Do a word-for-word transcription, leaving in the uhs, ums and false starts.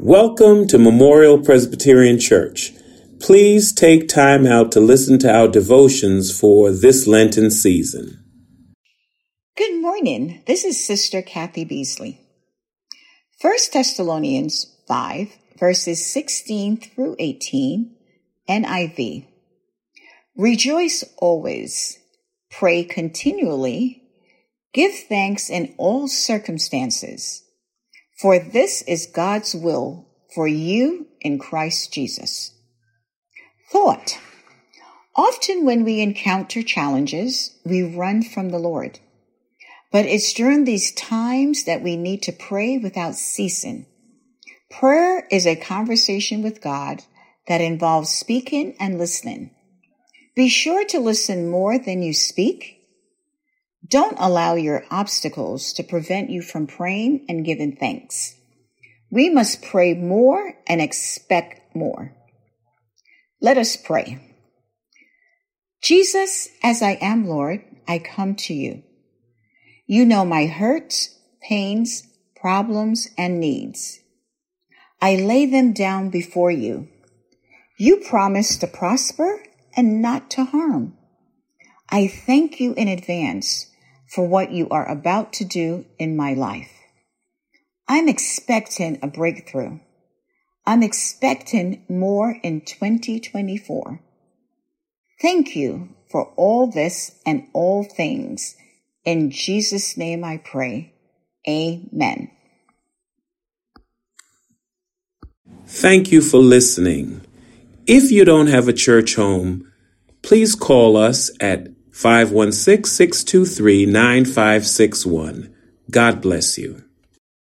Welcome to Memorial Presbyterian Church. Please take time out to listen to our devotions for this Lenten season. Good morning. This is Sister Kathy Beasley. First Thessalonians five, verses sixteen through eighteen, N I V. Rejoice always, pray continually, give thanks in all circumstances, for this is God's will for you in Christ Jesus. Thought. Often when we encounter challenges, we run from the Lord. But it's during these times that we need to pray without ceasing. Prayer is a conversation with God that involves speaking and listening. Be sure to listen more than you speak. Don't allow your obstacles to prevent you from praying and giving thanks. We must pray more and expect more. Let us pray. Jesus, as I am, Lord, I come to you. You know my hurts, pains, problems, and needs. I lay them down before you. You promise to prosper and not to harm. I thank you in advance for what you are about to do in my life. I'm expecting a breakthrough. I'm expecting more in twenty twenty-four. Thank you for all this and all things. In Jesus' name I pray. Amen. Thank you for listening. If you don't have a church home, please call us at five one six, six two three, nine five six one. God bless you.